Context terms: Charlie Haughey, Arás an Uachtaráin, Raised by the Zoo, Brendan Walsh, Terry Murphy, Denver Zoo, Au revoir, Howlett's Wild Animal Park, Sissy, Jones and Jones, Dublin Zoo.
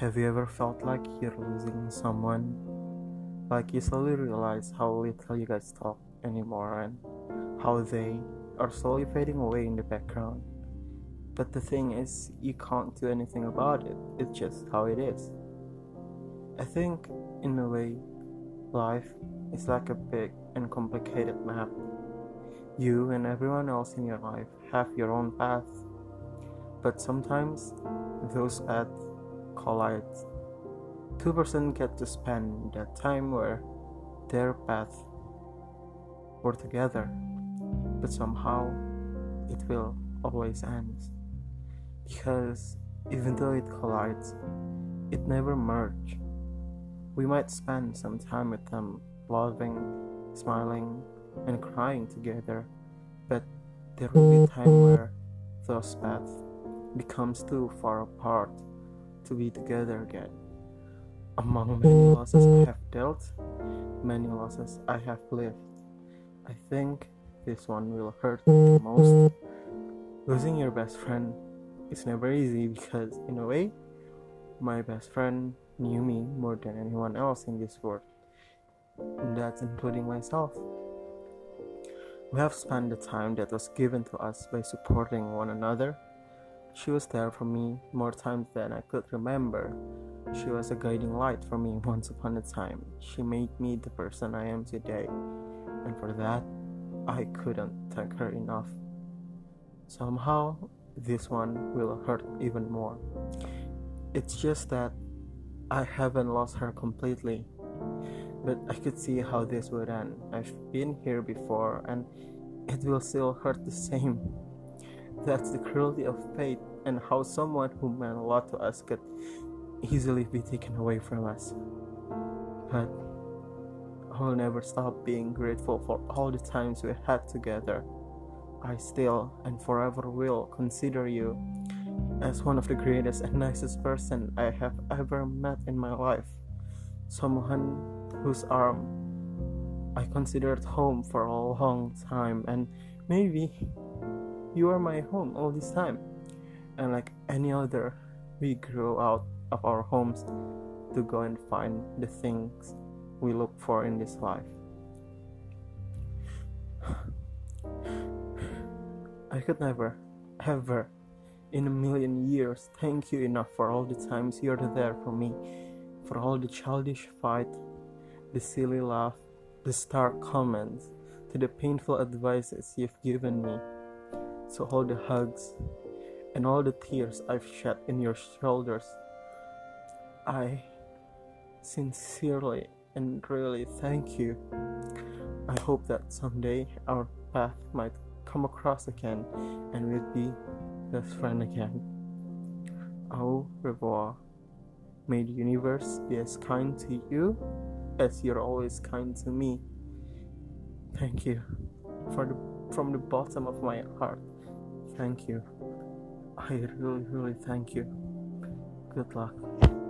Have you ever felt like you're losing someone? Like you slowly realize how little you guys talk anymore and how they are slowly fading away in the background. But the thing is, you can't do anything about it, it's just how it is. I think, in a way, life is like a big and complicated map. You and everyone else in your life have your own path, but sometimes those paths collide. 2% get to spend that time where their paths were together, but somehow it will always end, because even though it collides, it never merges. We might spend some time with them, loving, smiling, and crying together, but there will be time where those paths becomes too far apart to be together again. Among many losses I have dealt, many losses I have lived, I think this one will hurt the most. Losing your best friend is never easy because, in a way, my best friend knew me more than anyone else in this world, and that's including myself. We have spent the time that was given to us by supporting one another. She was there for me more times than I could remember. She was a guiding light for me once upon a time. She made me the person I am today, and for that, I couldn't thank her enough. Somehow, this one will hurt even more. It's just that I haven't lost her completely, but I could see how this would end. I've been here before, and it will still hurt the same. That's the cruelty of fate, and how someone who meant a lot to us could easily be taken away from us. But I will never stop being grateful for all the times we had together. I still and forever will consider you as one of the greatest and nicest person I have ever met in my life. Someone whose arm I considered home for a long time, and maybe you are my home all this time. And like any other, we grow out of our homes to go and find the things we look for in this life. I could never, ever, in a million years, thank you enough for all the times you're there for me, for all the childish fight, the silly laugh, the stark comments, to the painful advices you've given me, to all the hugs, and all the tears I've shed in your shoulders. I sincerely and really thank you. I hope that someday our path might come across again and we'll be best friend again. Au revoir. May the universe be as kind to you as you're always kind to me. Thank you. From the bottom of my heart, thank you. I really, really thank you. Good luck.